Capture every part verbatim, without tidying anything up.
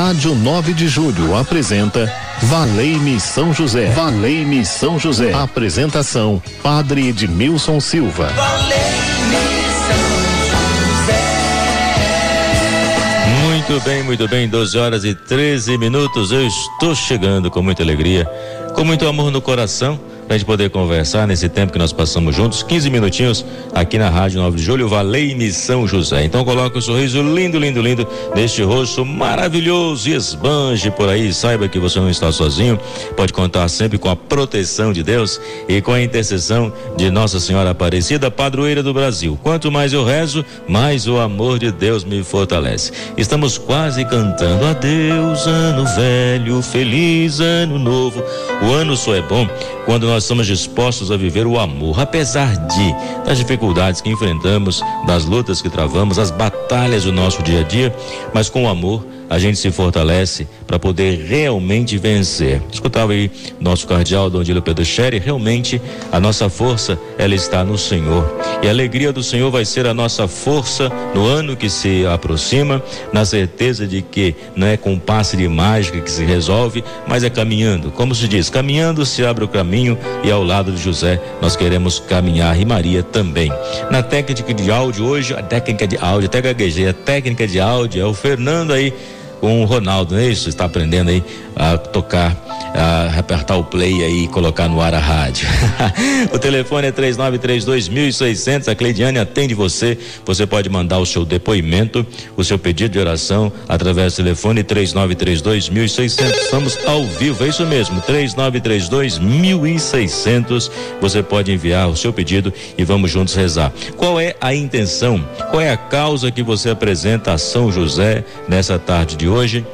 Rádio nove de Julho apresenta Valei-me São José. Valei-me São José. Apresentação: Padre Edmilson Silva. Valei-me São José. Muito bem, muito bem. doze horas e treze minutos. Eu estou chegando com muita alegria, com muito amor no coração, pra gente poder conversar nesse tempo que nós passamos juntos, quinze minutinhos aqui na Rádio nove de Julho, Valei-me São José. Então coloque um sorriso lindo, lindo, lindo neste rosto maravilhoso e esbanje por aí. Saiba que você não está sozinho, pode contar sempre com a proteção de Deus e com a intercessão de Nossa Senhora Aparecida, padroeira do Brasil. Quanto mais eu rezo, mais o amor de Deus me fortalece. Estamos quase cantando adeus, ano velho, feliz ano novo. O ano só é bom quando nós Nós estamos dispostos a viver o amor, apesar de das dificuldades que enfrentamos, das lutas que travamos, as batalhas do nosso dia a dia, mas com o amor a gente se fortalece para poder realmente vencer. Escutava aí nosso cardeal Dom Adílio Pedro Scheri, realmente a nossa força, ela está no Senhor. E a alegria do Senhor vai ser a nossa força no ano que se aproxima, na certeza de que não é com passe de mágica que se resolve, mas é caminhando. Como se diz, caminhando se abre o caminho, e ao lado de José nós queremos caminhar, e Maria também. Na técnica de áudio hoje, a técnica de áudio, até gaguejei, a técnica de áudio é o Fernando aí com o Ronaldo, né? Isso, está aprendendo aí a tocar, a apertar o play aí e colocar no ar a rádio. O telefone é três nove três dois mil e seiscentos, a Cleidiane atende você. Você pode mandar o seu depoimento, o seu pedido de oração através do telefone três nove três dois mil e seiscentos. Estamos ao vivo, é isso mesmo, três nove três dois mil e seiscentos. Você pode enviar o seu pedido e vamos juntos rezar. Qual é a intenção? Qual é a causa que você apresenta a São José nessa tarde de hoje?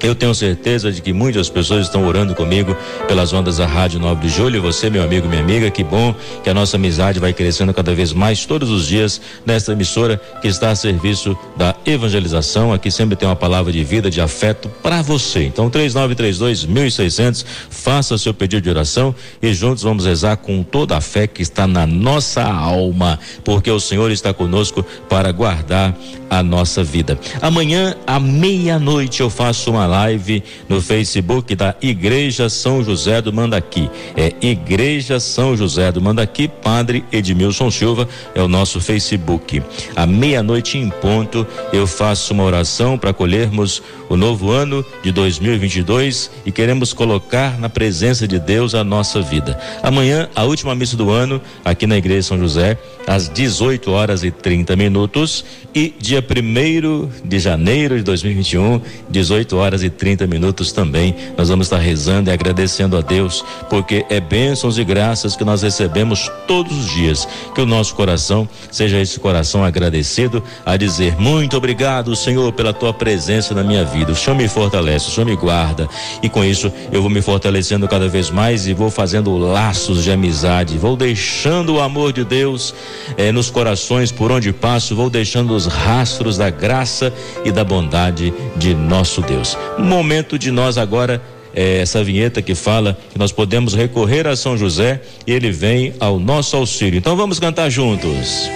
Eu tenho certeza de que muitas pessoas estão orando comigo pelas ondas da Rádio nove de Julho. Você, meu amigo, minha amiga, que bom que a nossa amizade vai crescendo cada vez mais todos os dias nesta emissora que está a serviço da evangelização. Aqui sempre tem uma palavra de vida, de afeto para você. Então, três nove três dois mil e seiscentos, faça seu pedido de oração e juntos vamos rezar com toda a fé que está na nossa alma, porque o Senhor está conosco para guardar a nossa vida. Amanhã, à meia-noite, eu faço uma live no Facebook da Igreja São José do Mandaqui. É Igreja São José do Mandaqui, Padre Edmilson Silva é o nosso Facebook. À meia-noite em ponto eu faço uma oração para acolhermos o novo ano de dois mil e vinte e dois e queremos colocar na presença de Deus a nossa vida. Amanhã, a última missa do ano aqui na Igreja São José, às dezoito horas e trinta minutos, e dia primeiro de janeiro de dois mil e vinte e um, dezoito horas e trinta minutos também, nós vamos estar rezando e agradecendo a Deus, porque é bênçãos e graças que nós recebemos todos os dias. Que o nosso coração seja esse coração agradecido a dizer: muito obrigado, Senhor, pela tua presença na minha vida. O Senhor me fortalece, o Senhor me guarda, e com isso eu vou me fortalecendo cada vez mais e vou fazendo laços de amizade, vou deixando o amor de Deus eh, nos corações por onde passo, vou deixando os rastros da graça e da bondade de nosso Deus. Momento de nós agora, é, essa vinheta que fala que nós podemos recorrer a São José e ele vem ao nosso auxílio. Então vamos cantar juntos.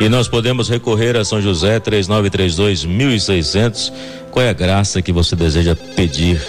E nós podemos recorrer a São José, três nove três dois mil e seiscentos. Qual é a graça que você deseja pedir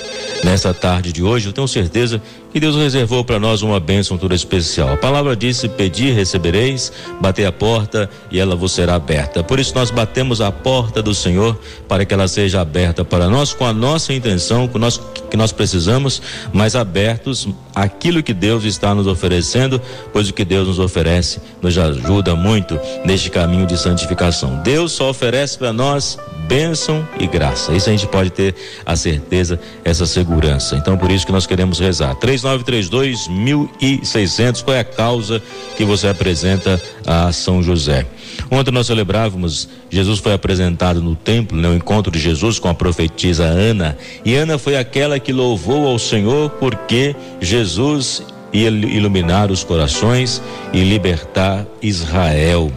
nessa tarde de hoje? Eu tenho certeza que Deus reservou para nós uma bênção toda especial. A palavra disse: pedir, recebereis, bater a porta e ela vos será aberta. Por isso nós batemos a porta do Senhor para que ela seja aberta para nós, com a nossa intenção, com o nosso, que nós precisamos, mas abertos àquilo que Deus está nos oferecendo, pois o que Deus nos oferece nos ajuda muito neste caminho de santificação. Deus só oferece para nós bênção e graça. Isso a gente pode ter a certeza, essa segurança. Então, por isso que nós queremos rezar. três nove três dois mil e seiscentos, qual é a causa que você apresenta a São José? Ontem nós celebrávamos, Jesus foi apresentado no templo, no encontro de Jesus com a profetisa Ana, e Ana foi aquela que louvou ao Senhor porque Jesus ia iluminar os corações e libertar Israel.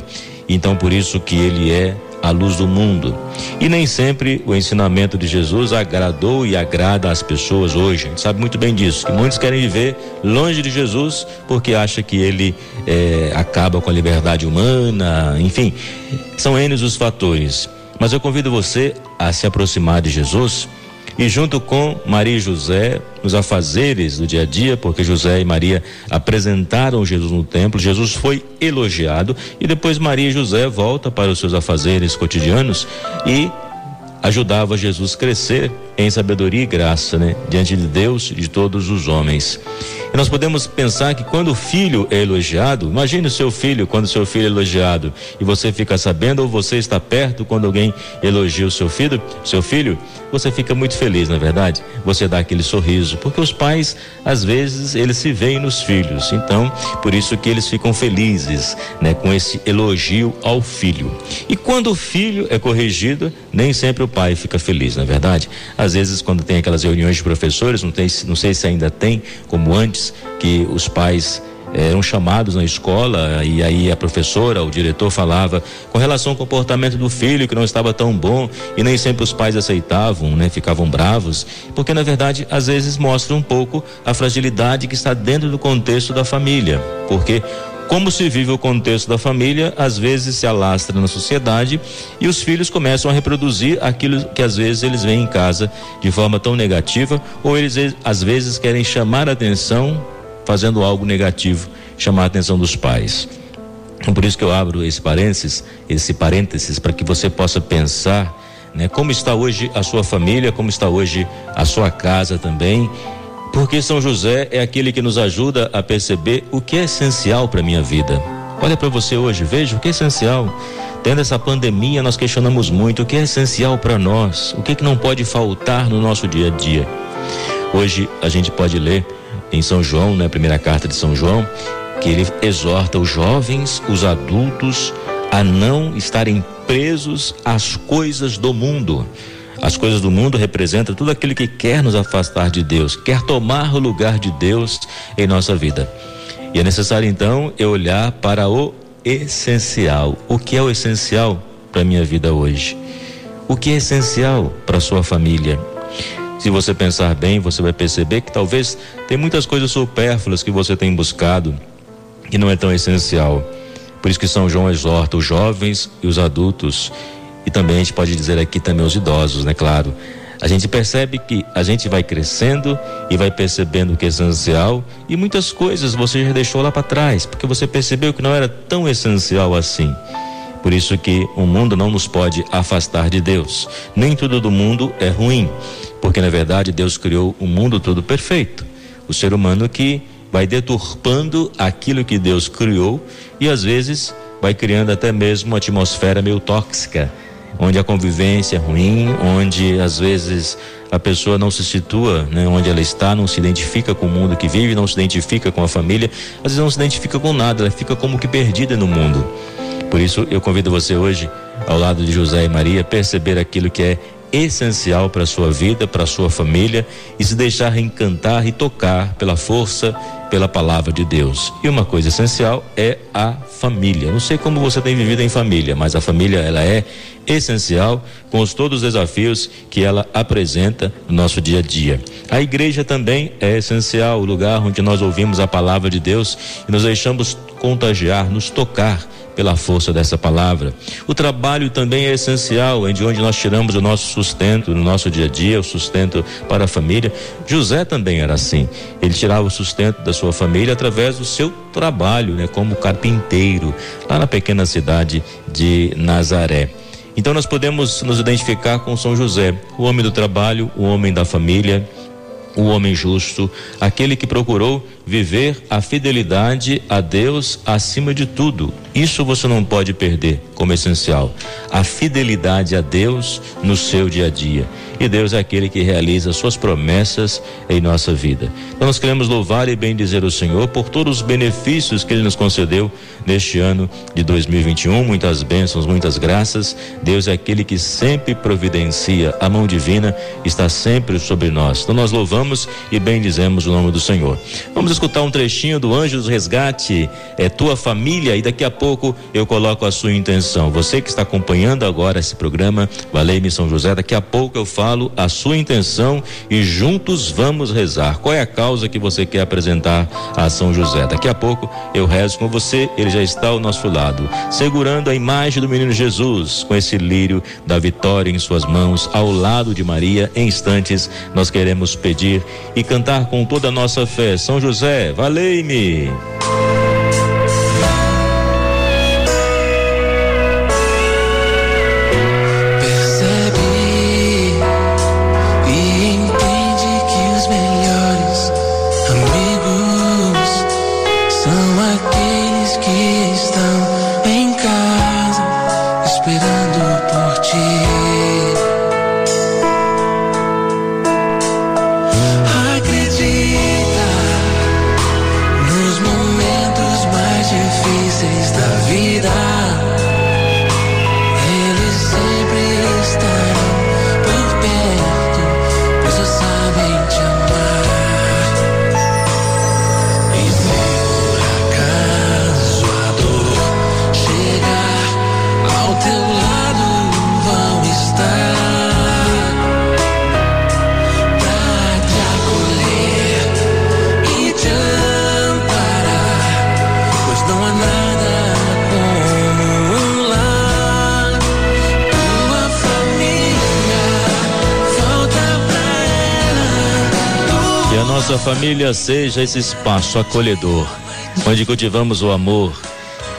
Então, por isso que ele é a a luz do mundo. E nem sempre o ensinamento de Jesus agradou e agrada às pessoas hoje. A gente sabe muito bem disso, que muitos querem viver longe de Jesus porque acham que ele eh, acaba com a liberdade humana, enfim, são ênes os fatores. Mas eu convido você a se aproximar de Jesus e, junto com Maria e José, nos afazeres do dia a dia, porque José e Maria apresentaram Jesus no templo, Jesus foi elogiado e depois Maria e José volta para os seus afazeres cotidianos e ajudava Jesus a crescer em sabedoria e graça, né? Diante de Deus e de todos os homens. E nós podemos pensar que quando o filho é elogiado, imagine o seu filho, quando o seu filho é elogiado e você fica sabendo, ou você está perto quando alguém elogia o seu filho, seu filho, você fica muito feliz, na verdade. Você dá aquele sorriso, porque os pais, às vezes, eles se veem nos filhos. Então, por isso que eles ficam felizes, né? Com esse elogio ao filho. E quando o filho é corrigido, nem sempre o pai fica feliz, na verdade. Às vezes, quando tem aquelas reuniões de professores, não tem, não sei se ainda tem, como antes, que os pais eram chamados na escola e aí a professora, o diretor falava com relação ao comportamento do filho que não estava tão bom, e nem sempre os pais aceitavam, né? Ficavam bravos, porque na verdade às vezes mostra um pouco a fragilidade que está dentro do contexto da família, porque como se vive o contexto da família, às vezes se alastra na sociedade e os filhos começam a reproduzir aquilo que às vezes eles veem em casa de forma tão negativa, ou eles às vezes querem chamar a atenção fazendo algo negativo, chamar a atenção dos pais. Então, por isso que eu abro esse parênteses, esse parênteses, para que você possa pensar, né, como está hoje a sua família, como está hoje a sua casa também, porque São José é aquele que nos ajuda a perceber o que é essencial para a minha vida. Olha para você hoje, veja o que é essencial. Tendo essa pandemia, nós questionamos muito o que é essencial para nós, o que, que não pode faltar no nosso dia a dia. Hoje a gente pode ler em São João, na né, primeira carta de São João, que ele exorta os jovens, os adultos, a não estarem presos às coisas do mundo. As coisas do mundo representam tudo aquilo que quer nos afastar de Deus, quer tomar o lugar de Deus em nossa vida. E é necessário então eu olhar para o essencial. O que é o essencial para a minha vida hoje? O que é essencial para a sua família? Se você pensar bem, você vai perceber que talvez tem muitas coisas supérfluas que você tem buscado que não é tão essencial. Por isso que São João exorta os jovens e os adultos, e também a gente pode dizer aqui também os idosos, né? Claro, a gente percebe que a gente vai crescendo e vai percebendo o que é essencial, e muitas coisas você já deixou lá para trás porque você percebeu que não era tão essencial assim. Por isso que o mundo não nos pode afastar de Deus. Nem tudo do mundo é ruim, porque na verdade Deus criou o mundo todo perfeito. O ser humano que vai deturpando aquilo que Deus criou e às vezes vai criando até mesmo uma atmosfera meio tóxica, onde a convivência é ruim, onde às vezes a pessoa não se situa, né, onde ela está, não se identifica com o mundo que vive, não se identifica com a família, às vezes não se identifica com nada, ela fica como que perdida no mundo. Por isso eu convido você hoje, ao lado de José e Maria, a perceber aquilo que é essencial para a sua vida, para a sua família, e se deixar encantar e tocar pela força, pela palavra de Deus. E uma coisa essencial é a família. Não sei como você tem vivido em família, mas a família, ela é essencial, com os, todos os desafios que ela apresenta no nosso dia a dia. A igreja também é essencial, o lugar onde nós ouvimos a palavra de Deus e nos deixamos contagiar, nos tocar pela força dessa palavra. O trabalho também é essencial, de onde nós tiramos o nosso sustento no nosso dia a dia, o sustento para a família. José também era assim, ele tirava o sustento da sua família através do seu trabalho, né, como carpinteiro, lá na pequena cidade de Nazaré. Então nós podemos nos identificar com São José, o homem do trabalho, o homem da família, o homem justo, aquele que procurou viver a fidelidade a Deus acima de tudo. Isso você não pode perder como essencial, a fidelidade a Deus no seu dia a dia. E Deus é aquele que realiza suas promessas em nossa vida. Então nós queremos louvar e bendizer o Senhor por todos os benefícios que Ele nos concedeu neste ano de dois mil e vinte e um, muitas bênçãos, muitas graças. Deus é aquele que sempre providencia, a mão divina está sempre sobre nós. Então nós louvamos louvamos e bendizemos o nome do Senhor. Vamos escutar um trechinho do Anjo do Resgate, é Tua Família, e daqui a pouco eu coloco a sua intenção. Você que está acompanhando agora esse programa, Valei-me São José, daqui a pouco eu falo a sua intenção e juntos vamos rezar. Qual é a causa que você quer apresentar a São José? Daqui a pouco eu rezo com você, ele já está ao nosso lado, segurando a imagem do menino Jesus, com esse lírio da vitória em suas mãos, ao lado de Maria. Em instantes nós queremos pedir e cantar com toda a nossa fé: São José, valei-me. Nossa família seja esse espaço acolhedor, onde cultivamos o amor,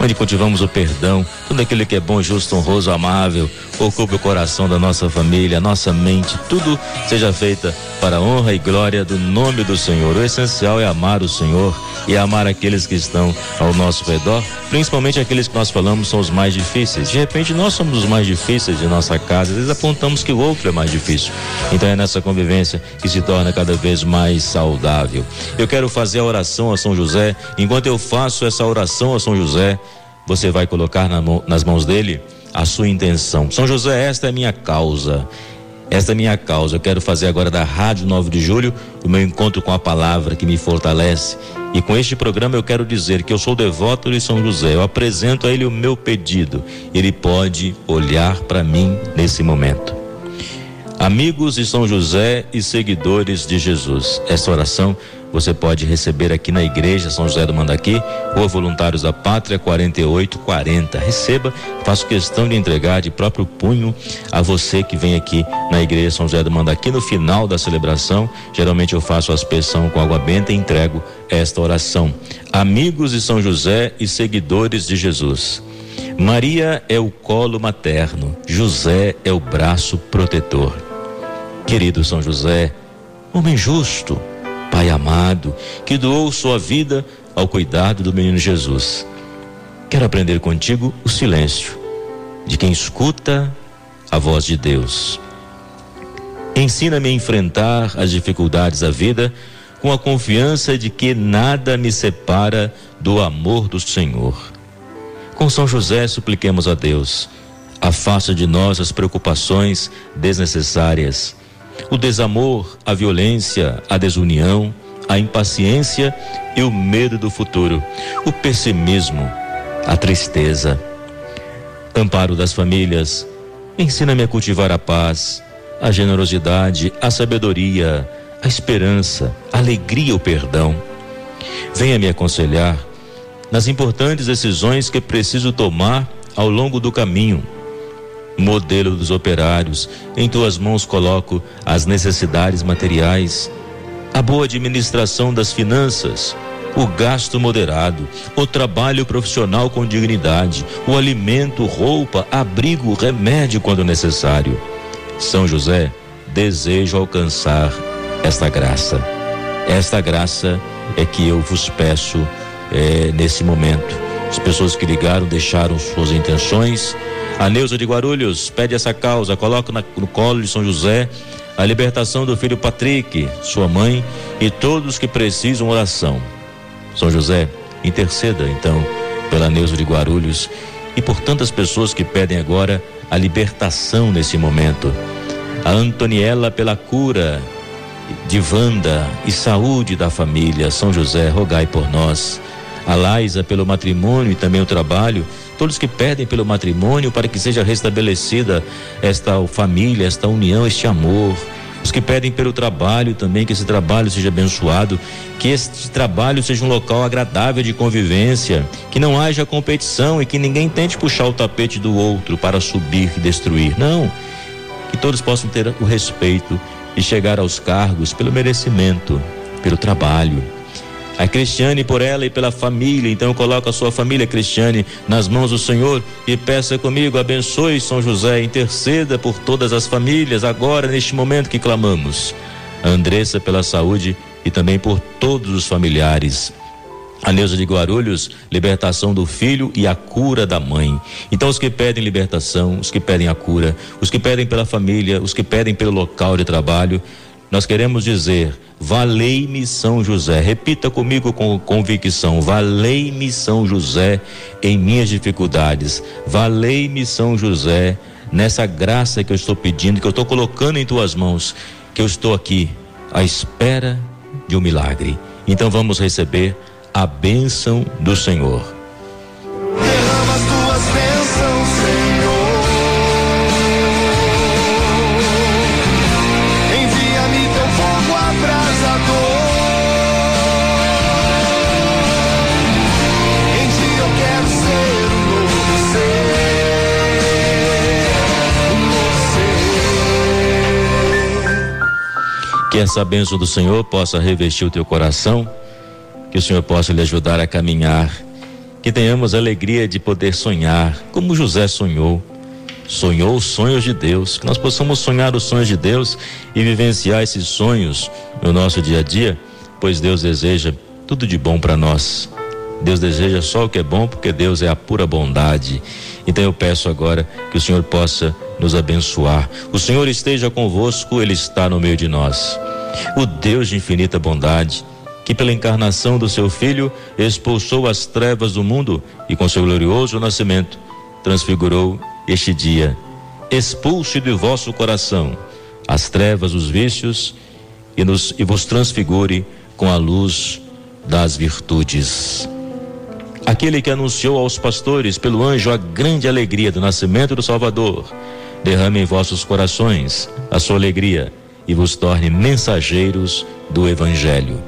onde cultivamos o perdão. Tudo aquilo que é bom, justo, honroso, amável, ocupe o coração da nossa família, nossa mente. Tudo seja feita para a honra e glória do nome do Senhor. O essencial é amar o Senhor e amar aqueles que estão ao nosso redor, principalmente aqueles que nós falamos são os mais difíceis. De repente nós somos os mais difíceis de nossa casa, às vezes apontamos que o outro é mais difícil. Então é nessa convivência que se torna cada vez mais saudável. Eu quero fazer a oração a São José. Enquanto eu faço essa oração a São José, você vai colocar na mão, nas mãos dele a sua intenção. São José, esta é a minha causa. Esta é a minha causa. Eu quero fazer agora da Rádio nove de julho o meu encontro com a palavra que me fortalece. E com este programa eu quero dizer que eu sou devoto de São José. Eu apresento a ele o meu pedido. Ele pode olhar para mim nesse momento. Amigos de São José e seguidores de Jesus, essa oração você pode receber aqui na Igreja São José do Mandaqui, Rua Voluntários da Pátria, quarenta e oito quarenta. Receba, faço questão de entregar de próprio punho a você que vem aqui na Igreja São José do Mandaqui. No final da celebração, geralmente eu faço a aspersão com água benta e entrego esta oração. Amigos de São José e seguidores de Jesus, Maria é o colo materno, José é o braço protetor. Querido São José, homem justo, Pai amado, que doou sua vida ao cuidado do menino Jesus, quero aprender contigo o silêncio de quem escuta a voz de Deus. Ensina-me a enfrentar as dificuldades da vida com a confiança de que nada me separa do amor do Senhor. Com São José supliquemos a Deus: afasta de nós as preocupações desnecessárias, o desamor, a violência, a desunião, a impaciência e o medo do futuro, o pessimismo, a tristeza. Amparo das famílias, ensina-me a cultivar a paz, a generosidade, a sabedoria, a esperança, a alegria e o perdão. Venha me aconselhar nas importantes decisões que preciso tomar ao longo do caminho. Modelo dos operários, em tuas mãos coloco as necessidades materiais, a boa administração das finanças, o gasto moderado, o trabalho profissional com dignidade, o alimento, roupa, abrigo, remédio quando necessário. São José, desejo alcançar esta graça. Esta graça é que eu vos peço é, nesse momento. As pessoas que ligaram deixaram suas intenções. A Neuza de Guarulhos pede essa causa, coloca na, no colo de São José a libertação do filho Patrick, sua mãe e todos que precisam oração. São José, interceda então pela Neuza de Guarulhos e por tantas pessoas que pedem agora a libertação nesse momento. A Antoniela pela cura, de Wanda e saúde da família. São José, rogai por nós. A Laísa pelo matrimônio e também o trabalho, todos que perdem pelo matrimônio, para que seja restabelecida esta família, esta união, este amor. Os que pedem pelo trabalho também, que esse trabalho seja abençoado, que este trabalho seja um local agradável de convivência, que não haja competição e que ninguém tente puxar o tapete do outro para subir e destruir. Não, que todos possam ter o respeito e chegar aos cargos pelo merecimento, pelo trabalho. A Cristiane, por ela e pela família, então coloca a sua família, Cristiane, nas mãos do Senhor e peça comigo, abençoe São José, interceda por todas as famílias agora, neste momento que clamamos. A Andressa pela saúde e também por todos os familiares. A Neuza de Guarulhos, libertação do filho e a cura da mãe. Então os que pedem libertação, os que pedem a cura, os que pedem pela família, os que pedem pelo local de trabalho, nós queremos dizer, valei-me São José. Repita comigo com convicção, valei-me São José em minhas dificuldades, valei-me São José nessa graça que eu estou pedindo, que eu estou colocando em tuas mãos, que eu estou aqui à espera de um milagre. Então vamos receber a bênção do Senhor. Derrama as tuas bênçãos, Senhor. Que essa bênção do Senhor possa revestir o teu coração, que o Senhor possa lhe ajudar a caminhar, que tenhamos a alegria de poder sonhar, como José sonhou, sonhou os sonhos de Deus, que nós possamos sonhar os sonhos de Deus e vivenciar esses sonhos no nosso dia a dia, pois Deus deseja tudo de bom para nós. Deus deseja só o que é bom, porque Deus é a pura bondade. Então eu peço agora que o Senhor possa nos abençoar. O Senhor esteja convosco, Ele está no meio de nós. O Deus de infinita bondade, que pela encarnação do seu Filho expulsou as trevas do mundo e com seu glorioso nascimento transfigurou este dia. Expulse do vosso coração as trevas, os vícios e, nos, e vos transfigure com a luz das virtudes. Aquele que anunciou aos pastores pelo anjo a grande alegria do nascimento do Salvador, derrame em vossos corações a sua alegria e vos torne mensageiros do Evangelho.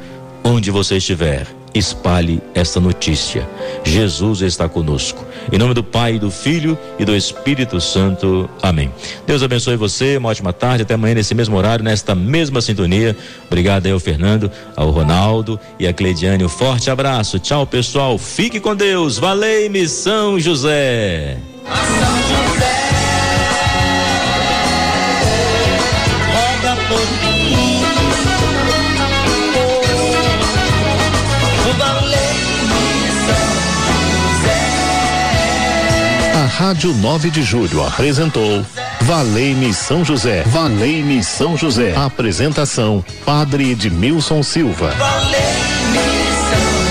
Onde você estiver, espalhe esta notícia. Jesus está conosco. Em nome do Pai, do Filho e do Espírito Santo. Amém. Deus abençoe você, uma ótima tarde, até amanhã nesse mesmo horário, nesta mesma sintonia. Obrigado aí ao Fernando, ao Ronaldo e à Cleidiane. Um forte abraço. Tchau, pessoal. Fique com Deus. Valei-me São José. A São José. A Rádio nove de Julho apresentou Valei-me São José. Valei-me São José. Apresentação: Padre Edmilson Silva. Valei-me São José.